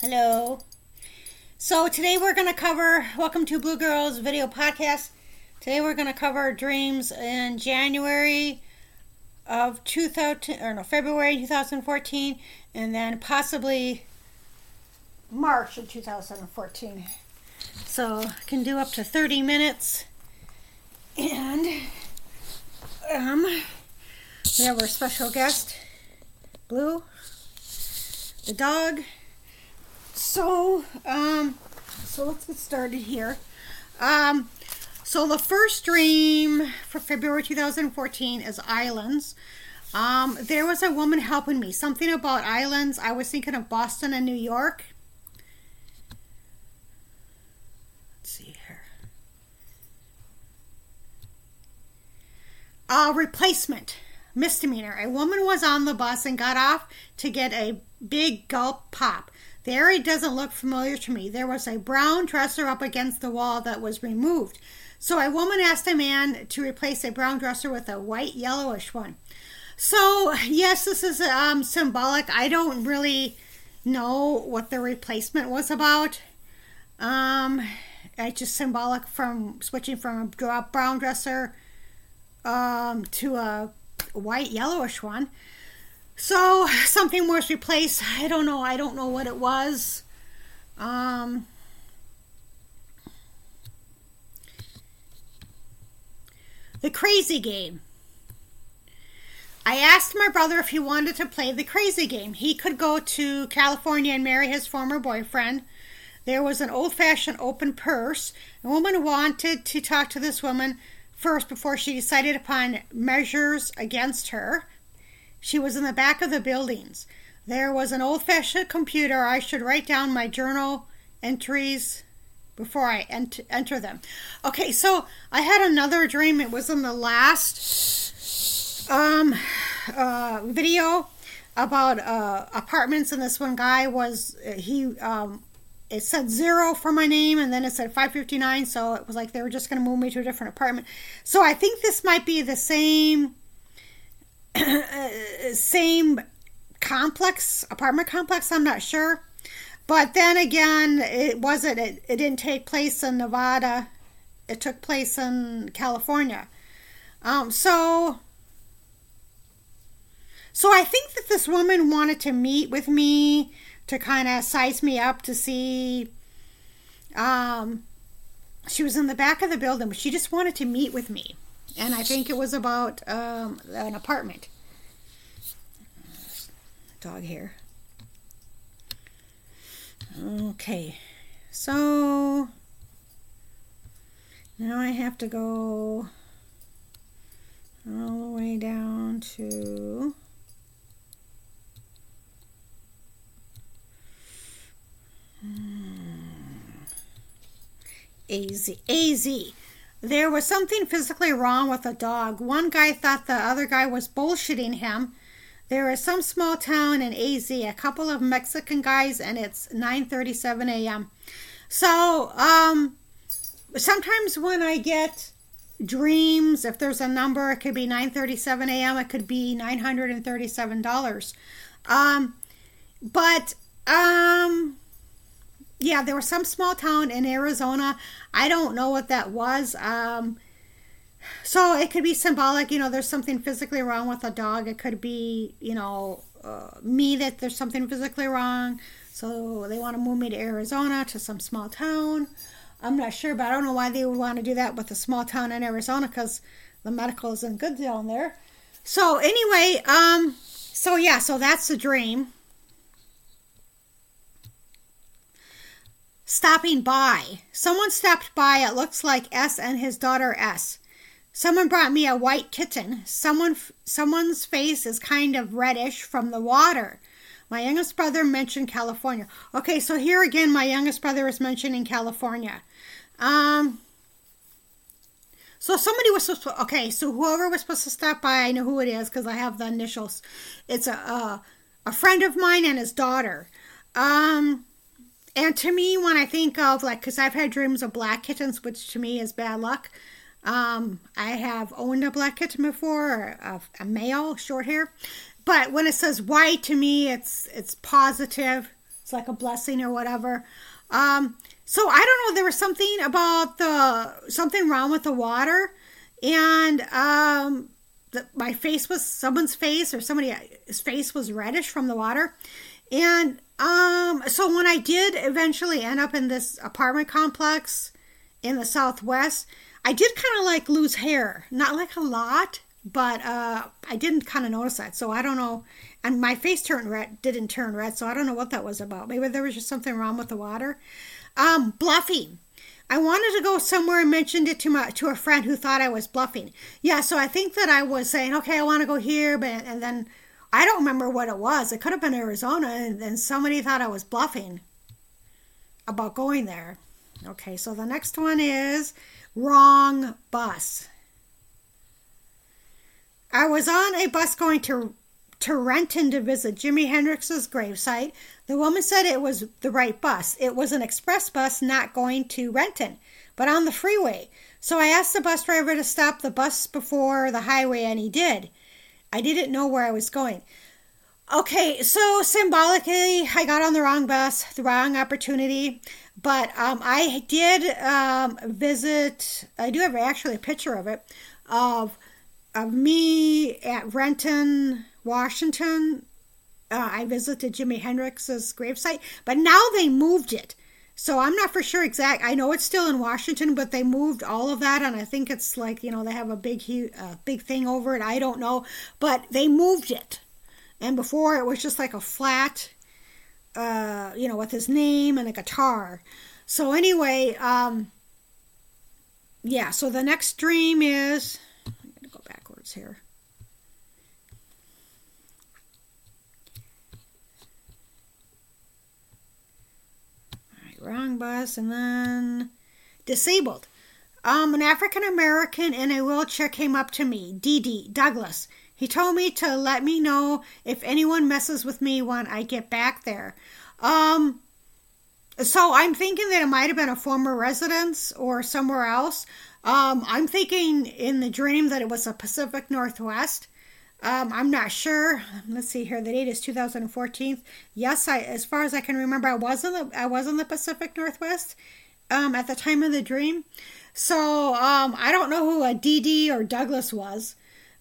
Hello. So today we're going to cover, welcome to Blue Girls Video Podcast. Today we're going to cover dreams in January of February 2014, and then possibly March of 2014. So can do up to 30 minutes. And we have our special guest, Blue, the dog. So, so let's get started here. So the first dream for February 2014 is islands. There was a woman helping me. Something about islands. I was thinking of Boston and New York. Let's see here. Replacement. Misdemeanor. A woman was on the bus and got off to get a big gulp pop. The area doesn't look familiar to me. There was a brown dresser up against the wall that was removed. So a woman asked a man to replace a brown dresser with a white yellowish one. So yes, this is symbolic. I don't really know what the replacement was about. It's just symbolic from switching from a brown dresser to a white yellowish one. So something was replaced. I don't know what it was. The crazy game. I asked my brother if he wanted to play the crazy game. He could go to California and marry his former boyfriend. There was an old-fashioned open purse. A woman wanted to talk to this woman first before she decided upon measures against her. She was in the back of the buildings. There was an old-fashioned computer. I should write down my journal entries before I enter them. Okay, so I had another dream. It was in the last video about apartments, and this one guy was, it said 0 for my name, and then it said 559, so it was like they were just going to move me to a different apartment. So I think this might be the same apartment complex, I'm not sure. But then again, it didn't take place in Nevada. It took place in California. So I think that this woman wanted to meet with me to kind of size me up to see, she was in the back of the building, but she just wanted to meet with me. And I think it was about an apartment. Dog hair. Okay, so now I have to go all the way down to... AZ. There was something physically wrong with the dog. One guy thought the other guy was bullshitting him. There is some small town in AZ, a couple of Mexican guys, and it's 9:37 a.m. So, sometimes when I get dreams, if there's a number, it could be 9:37 a.m., it could be $937. Yeah, there was some small town in Arizona. I don't know what that was. So it could be symbolic. There's something physically wrong with a dog. It could be, me that there's something physically wrong. So they want to move me to Arizona, to some small town. I'm not sure, but I don't know why they would want to do that with a small town in Arizona, because the medical isn't good down there. So anyway, so that's the dream. Stopping by. Someone stopped by. It looks like S and his daughter S. Someone brought me a white kitten. Someone's face is kind of reddish from the water. My youngest brother mentioned California. Okay, so here again, my youngest brother is mentioning California. So somebody was supposed to... Okay, so whoever was supposed to stop by, I know who it is because I have the initials. It's a friend of mine and his daughter. And to me, when I think of, because I've had dreams of black kittens, which to me is bad luck. I have owned a black kitten before, or a male, short hair. But when it says white, to me, it's positive. It's like a blessing or whatever. So I don't know. There was something about something wrong with the water, and somebody's face was reddish from the water. And so when I did eventually end up in this apartment complex in the Southwest, I did kind of like lose hair, not like a lot, but I didn't kind of notice that. So I don't know. And my face didn't turn red, so I don't know what that was about. Maybe there was just something wrong with the water. Bluffing. I wanted to go somewhere and mentioned it to a friend who thought I was bluffing. Yeah, so I think that I was saying, okay, I want to go here, and then I don't remember what it was. It could have been Arizona, and then somebody thought I was bluffing about going there. Okay, so the next one is wrong bus. I was on a bus going to Renton to visit Jimi Hendrix's gravesite. The woman said it was the right bus. It was an express bus not going to Renton, but on the freeway. So I asked the bus driver to stop the bus before the highway, and he did. I didn't know where I was going. Okay, so symbolically, I got on the wrong bus, the wrong opportunity, but I did visit, I do have actually a picture of it, of me at Renton, Washington. I visited Jimi Hendrix's gravesite, but now they moved it. So I'm not for sure exact. I know it's still in Washington, but they moved all of that, and I think it's like, you know, they have a big thing over it. I don't know, but they moved it. And before it was just like a flat, with his name and a guitar. So anyway, so the next dream is, I'm going to go backwards here. Wrong bus, and then disabled. An African-American in a wheelchair came up to me, D.D. Douglas. He told me to let me know if anyone messes with me when I get back there. So I'm thinking that it might have been a former residence or somewhere else. I'm thinking in the dream that it was the Pacific Northwest. I'm not sure. Let's see here. The date is 2014. Yes, as far as I can remember, I was in the Pacific Northwest at the time of the dream. So I don't know who a DD or Douglas was.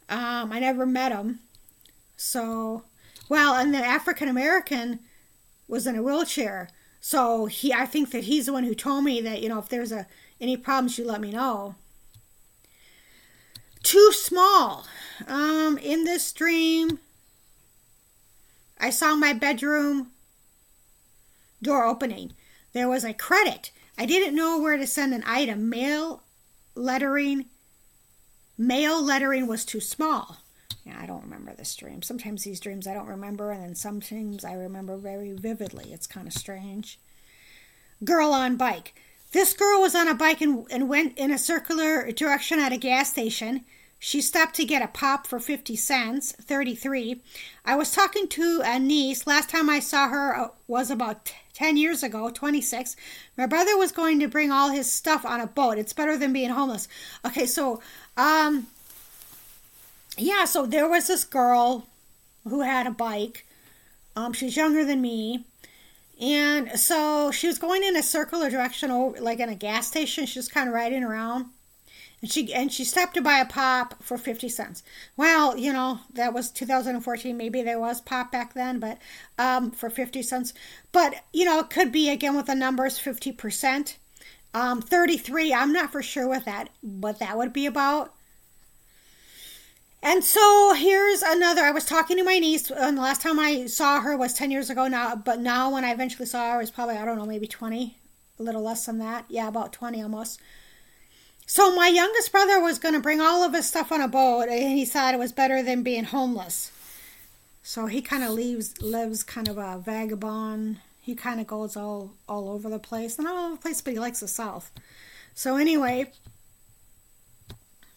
I never met him. So, and the African American was in a wheelchair. So I think that he's the one who told me that, you know, if there's any problems, you let me know. Too small. In this dream, I saw my bedroom door opening. There was a credit. I didn't know where to send an item. Mail lettering was too small. Yeah, I don't remember this dream. Sometimes these dreams I don't remember, and then sometimes I remember very vividly. It's kind of strange. Girl on bike. This girl was on a bike and went in a circular direction at a gas station. She stopped to get a pop for 50 cents, 33. I was talking to a niece. Last time I saw her was about 10 years ago, 26. My brother was going to bring all his stuff on a boat. It's better than being homeless. Okay, so, so there was this girl who had a bike. She's younger than me. And so she was going in a circular direction, like in a gas station. She was kind of riding around. And she stopped to buy a pop for 50 cents. Well, you know, that was 2014. Maybe there was pop back then, but for 50 cents. But, you know, it could be, again, with the numbers, 50%. 33, I'm not for sure with that, what that would be about. And so here's another. I was talking to my niece, and the last time I saw her was 10 years ago now. But now when I eventually saw her, it was probably, I don't know, maybe 20, a little less than that. Yeah, about 20 almost. So my youngest brother was going to bring all of his stuff on a boat, and he thought it was better than being homeless. So he kind of lives kind of a vagabond. He kind of goes all over the place, and all over the place, but he likes the South. So anyway,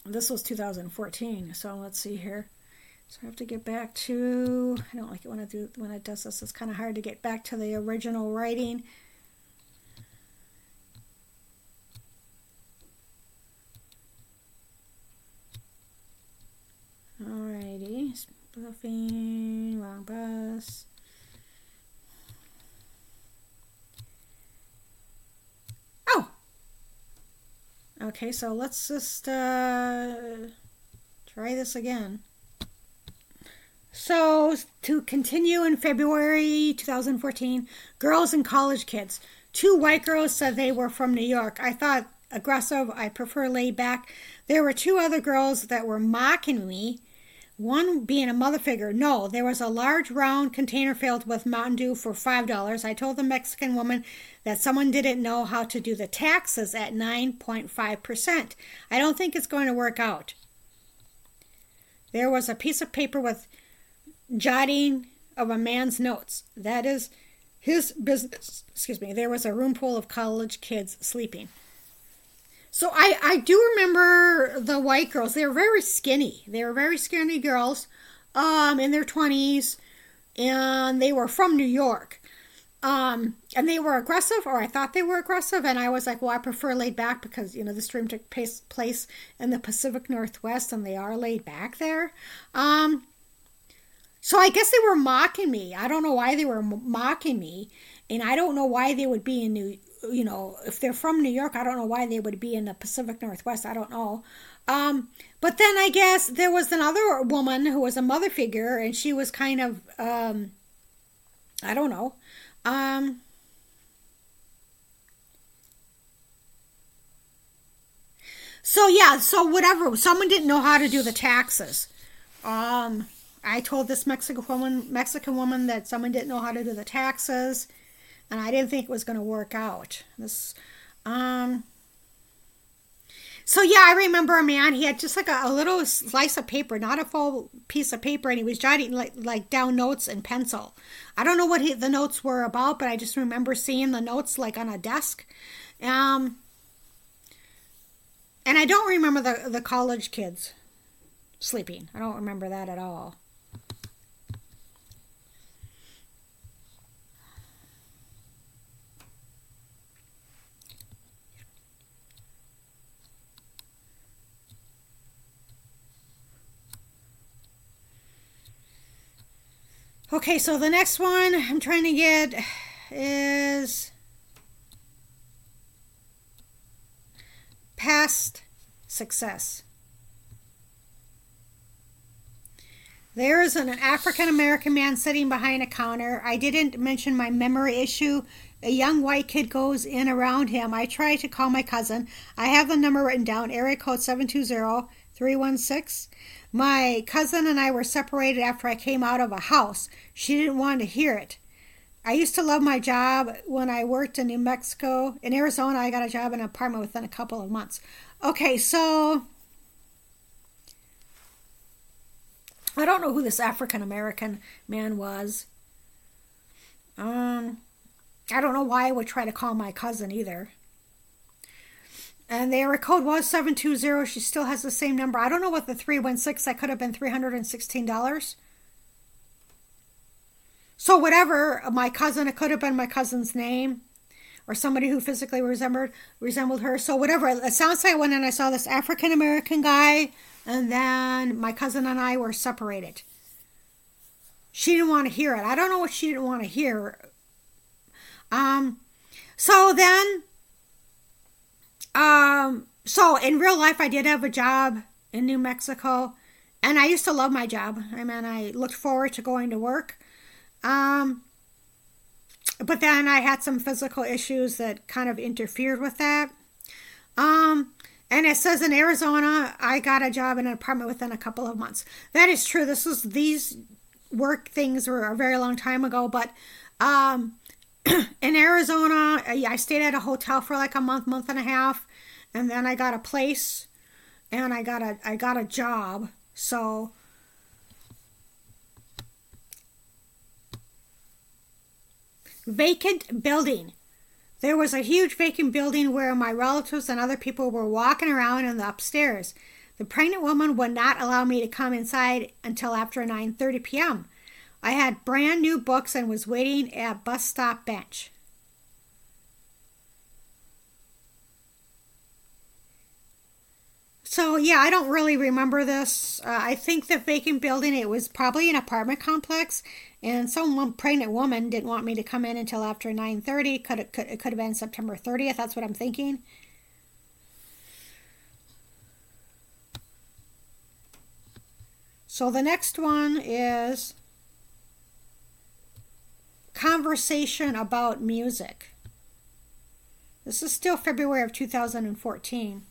this was 2014. So let's see here. So I have to get back to. I don't like it when it does this. It's kind of hard to get back to the original writing. Alrighty, bluffing, wrong bus. Okay, so let's just try this again. So, to continue in February 2014, girls and college kids. Two white girls said they were from New York. I thought aggressive. I prefer laid back. There were two other girls that were mocking me, one being a mother figure. No, there was a large round container filled with Mountain Dew for $5. I told the Mexican woman that someone didn't know how to do the taxes at 9.5%. I don't think it's going to work out. There was a piece of paper with jotting of a man's notes. That is his business. Excuse me. There was a room full of college kids sleeping. So I do remember the white girls. They were very skinny. They were very skinny girls in their 20s, and they were from New York. And they were aggressive, or I thought they were aggressive, and I was like, well, I prefer laid back because, you know, this dream took place in the Pacific Northwest, and they are laid back there. So I guess they were mocking me. I don't know why they were mocking me, and I don't know why they would be in New, you know, if they're from New York, I don't know why they would be in the Pacific Northwest. I don't know. But then I guess there was another woman who was a mother figure, and she was kind of, I don't know. So yeah, so whatever. Someone didn't know how to do the taxes. I told this Mexican woman that someone didn't know how to do the taxes, and I didn't think it was going to work out. So yeah, I remember a man. He had just like a little slice of paper, not a full piece of paper, and he was jotting like down notes in pencil. I don't know what the notes were about, but I just remember seeing the notes like on a desk. And I don't remember the college kids sleeping. I don't remember that at all. Okay, so the next one I'm trying to get is past success. There is an African-American man sitting behind a counter. I didn't mention my memory issue. A young white kid goes in around him. I try to call my cousin. I have the number written down, area code 720-316. My cousin and I were separated after I came out of a house. She didn't want to hear it. I used to love my job when I worked in New Mexico. In Arizona, I got a job in an apartment within a couple of months. Okay, so I don't know who this African-American man was. I don't know why I would try to call my cousin either. And their code was 720. She still has the same number. I don't know what the 316, that could have been $316. So whatever, my cousin, it could have been my cousin's name or somebody who physically resembled her. So whatever, it sounds like I went and I saw this African-American guy, and then my cousin and I were separated. She didn't want to hear it. I don't know what she didn't want to hear. So then, so in real life, I did have a job in New Mexico, and I used to love my job. I mean, I looked forward to going to work. But then I had some physical issues that kind of interfered with that. And it says in Arizona, I got a job in an apartment within a couple of months. That is true. These work things were a very long time ago, but, in Arizona, I stayed at a hotel for like a month and a half, and then I got a place, and I got a job. So vacant building. There was a huge vacant building where my relatives and other people were walking around in the upstairs. The pregnant woman would not allow me to come inside until after 9:30 p.m. I had brand new books and was waiting at bus stop bench. So, yeah, I don't really remember this. I think the vacant building, it was probably an apartment complex, and some pregnant woman didn't want me to come in until after 9:30. It could have been September 30th. That's what I'm thinking. So the next one is conversation about music. This is still February of 2014.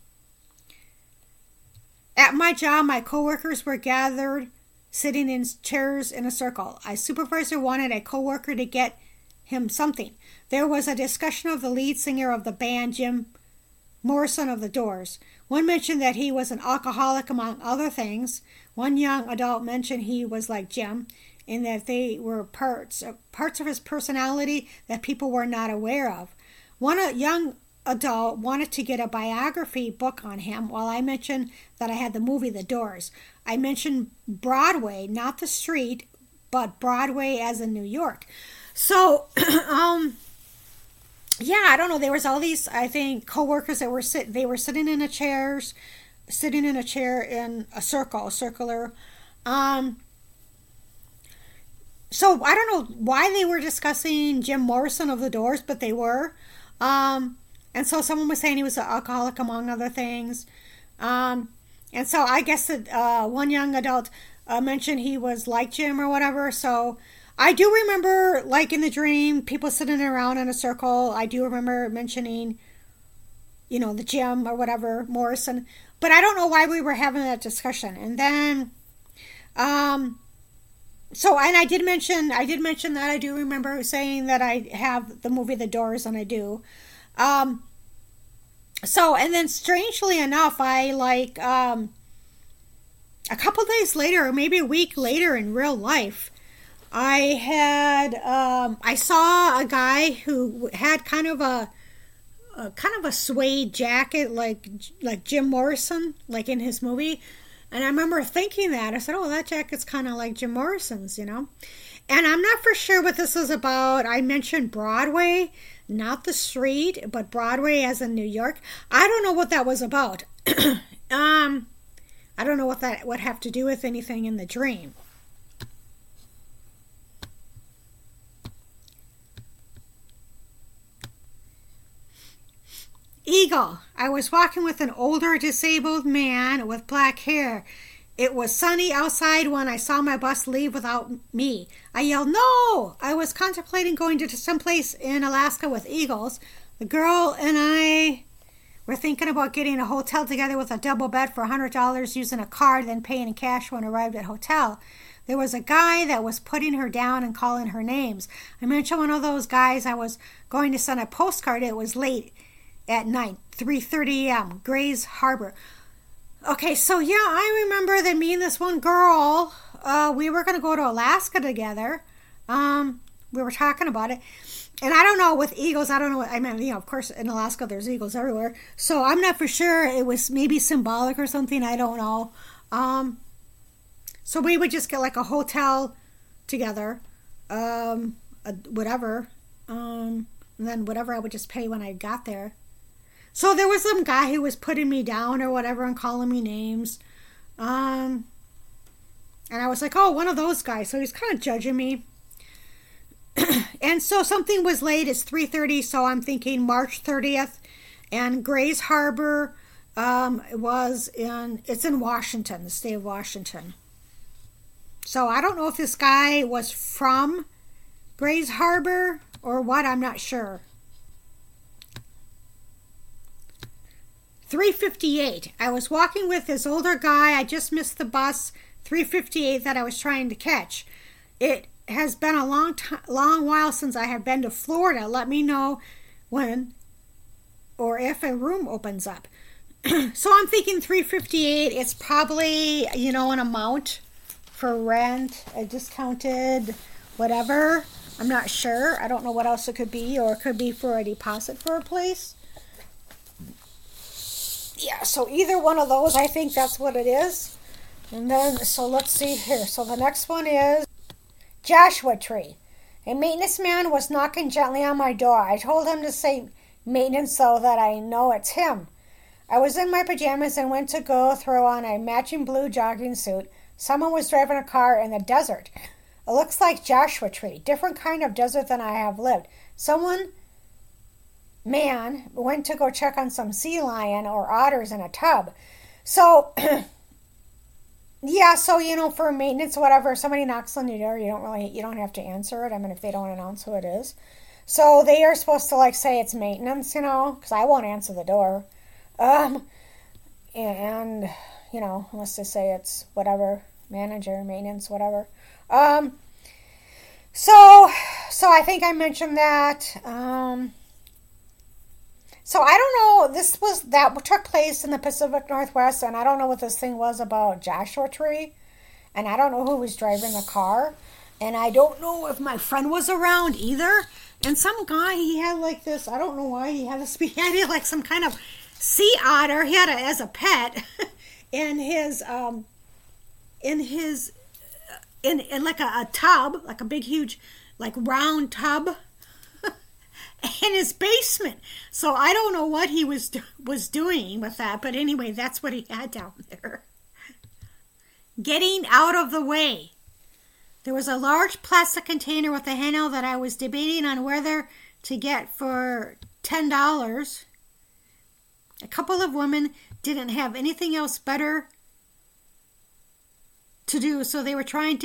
At my job, my coworkers were gathered, sitting in chairs in a circle. My supervisor wanted a coworker to get him something. There was a discussion of the lead singer of the band, Jim Morrison of The Doors. One mentioned that he was an alcoholic, among other things. One young adult mentioned he was like Jim, and that they were parts of his personality that people were not aware of. One young adult wanted to get a biography book on him while I mentioned that I had the movie The Doors. I mentioned Broadway, not the street, but Broadway as in New York. So, yeah, I don't know. There was all these, I think, coworkers that were sitting in a chairs, sitting in a chair in a circle, a circular. So I don't know why they were discussing Jim Morrison of The Doors, but they were. And so someone was saying he was an alcoholic, among other things. And so I guess that one young adult mentioned he was like Jim or whatever. So I do remember, like in the dream, people sitting around in a circle. I do remember mentioning, you know, the Jim or whatever, Morrison. But I don't know why we were having that discussion. And then, and I did mention that I do remember saying that I have the movie The Doors, and I do. And then strangely enough, I a couple days later, or maybe a week later in real life, I saw a guy who had kind of a suede jacket, like Jim Morrison, like in his movie. And I remember thinking that. I said, oh, that jacket's kind of like Jim Morrison's, you know. And I'm not for sure what this is about. I mentioned Broadway, not the street, but Broadway as in New York. I don't know what that was about. I don't know what that would have to do with anything in the dream. Eagle. I was walking with an older disabled man with black hair. It was sunny outside when I saw my bus leave without me. I yelled, no! I was contemplating going to someplace in Alaska with eagles. The girl and I were thinking about getting a hotel together with a double bed for $100 using a card, then paying in cash when arrived at hotel. There was a guy that was putting her down and calling her names. I mentioned one of those guys I was going to send a postcard. It was late at night, 3:30 a.m., Gray's Harbor. Okay, so yeah, I remember that me and this one girl, we were going to go to Alaska together. We were talking about it. And I don't know, with eagles, I don't know what, I mean, you know, of course, in Alaska, there's eagles everywhere. So I'm not for sure. It was maybe symbolic or something. I don't know. So we would just get like a hotel together, whatever. And then whatever I would just pay when I got there. So there was some guy who was putting me down or whatever and calling me names. And I was like, oh, one of those guys. So he's kind of judging me. And so something was late. It's 3:30. So I'm thinking March 30th. And Gray's Harbor it's in Washington, the state of Washington. So I don't know if this guy was from Gray's Harbor or what. I'm not sure. 3:58. I was walking with this older guy. I just missed the bus, 3:58, that I was trying to catch. It has been a long while since I have been to Florida. Let me know when or if a room opens up. So I'm thinking 3:58. It's probably, you know, an amount for rent, a discounted whatever. I'm not sure. I don't know what else it could be, or it could be for a deposit for a place. Yeah, so either one of those, I think that's what it is. And then, so let's see here. So the next one is Joshua Tree. A maintenance man was knocking gently on my door. I told him to say maintenance so that I know it's him. I was in my pajamas and went to go throw on a matching blue jogging suit. Someone was driving a car in the desert. It looks like Joshua Tree, different kind of desert than I have lived. Man went to go check on some sea lion or otters in a tub. So Yeah, so, you know, for maintenance, whatever, if somebody knocks on your door, you don't have to answer it. I mean, if they don't announce who it is. So they are supposed to, like, say it's maintenance, you know, because I won't answer the door. And, you know, unless they say it's whatever, manager, maintenance, whatever. So I think I mentioned that. So I don't know, that took place in the Pacific Northwest, and I don't know what this thing was about Joshua Tree, and I don't know who was driving the car, and I don't know if my friend was around either, and some guy, he had like this, I don't know why he had this, he had like some kind of sea otter, he had it as a pet, in like a tub, like a big, huge, like round tub, in his basement. So I don't know what he was doing with that, but anyway, that's what he had down there. Getting out of the way. There was a large plastic container with a handle that I was debating on whether to get for $10. A couple of women didn't have anything else better to do, so they were trying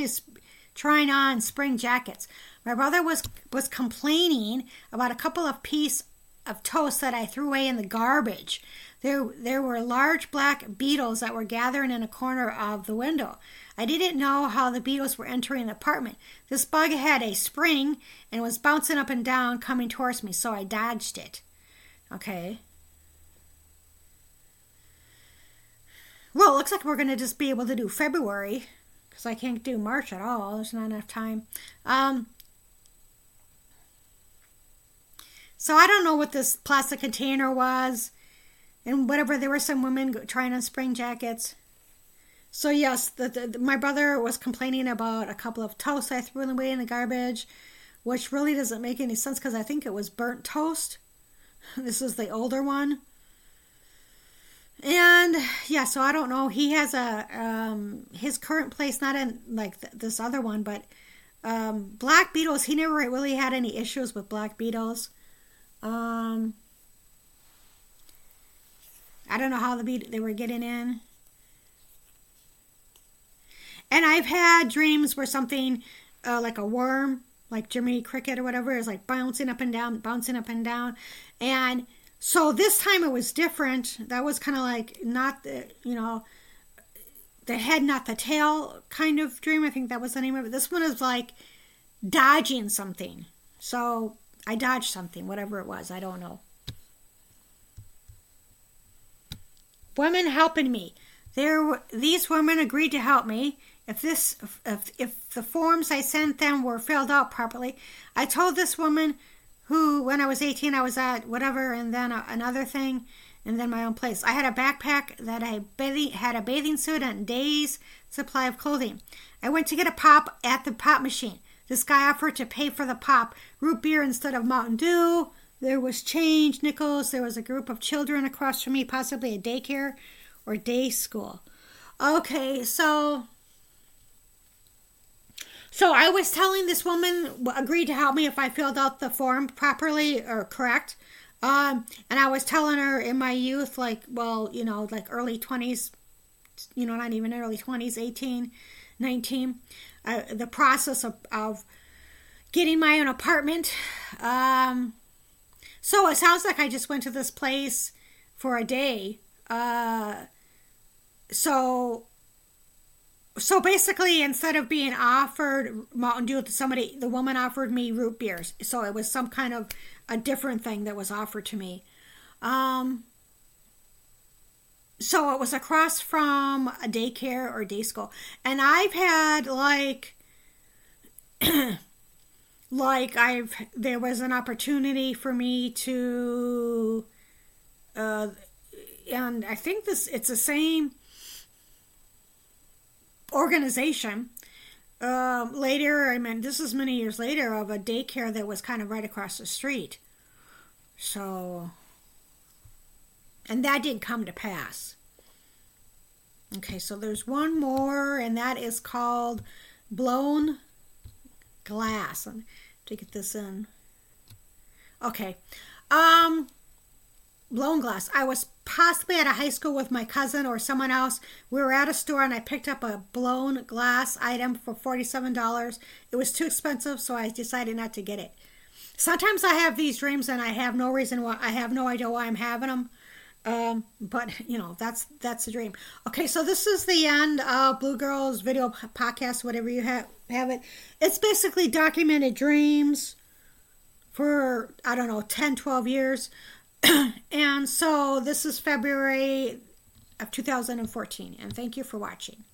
on spring jackets. My brother was complaining about a couple of pieces of toast that I threw away in the garbage. There were large black beetles that were gathering in a corner of the window. I didn't know how the beetles were entering the apartment. This bug had a spring and was bouncing up and down coming towards me, so I dodged it. Okay. Well, it looks like we're going to just be able to do February, because I can't do March at all. There's not enough time. So I don't know what this plastic container was, and whatever. There were some women trying on spring jackets. So yes, my brother was complaining about a couple of toasts I threw away in the garbage, which really doesn't make any sense because I think it was burnt toast. This is the older one. And yeah, so I don't know. He has a his current place, not in like this other one, but black beetles. He never really had any issues with black beetles. I don't know how they were getting in. And I've had dreams where something like a worm, like Jiminy Cricket or whatever, is like bouncing up and down. And so this time it was different. That was kind of like not the, you know, the head, not the tail kind of dream. I think that was the name of it. This one is like dodging something. So I dodged something, whatever it was. I don't know. Women helping me. These women agreed to help me if the forms I sent them were filled out properly. I told this woman who, when I was 18, I was at whatever, and then another thing, and then my own place. I had a backpack that had a bathing suit and days' supply of clothing. I went to get a pop at the pop machine. This guy offered to pay for the pop, root beer instead of Mountain Dew. There was change, nickels. There was a group of children across from me, possibly a daycare or day school. Okay, so I was telling this woman agreed to help me if I filled out the form properly or correct. And I was telling her in my youth, like, well, you know, like early 20s, you know, not even early 20s, 18, 19, the process of getting my own apartment. So it sounds like I just went to this place for a day. So basically, instead of being offered Mountain Dew to somebody, the woman offered me root beers. So it was some kind of a different thing that was offered to me. So it was across from a daycare or day school. And I've had there was an opportunity for me to, and I think it's the same organization. Later, I mean, this is many years later, of a daycare that was kind of right across the street. So, and that didn't come to pass. Okay, so there's one more, and that is called Blown Glass. Let me get this in. Okay. blown glass. I was possibly at a high school with my cousin or someone else. We were at a store and I picked up a blown glass item for $47. It was too expensive, so I decided not to get it. Sometimes I have these dreams and I have no reason why. I have no idea why I'm having them. But you know, that's the dream. Okay, so this is the end of Blue Girls Video Podcast, whatever you have it. It's basically documented dreams for, I don't know, 10, 12 years. And so this is February of 2014. And thank you for watching.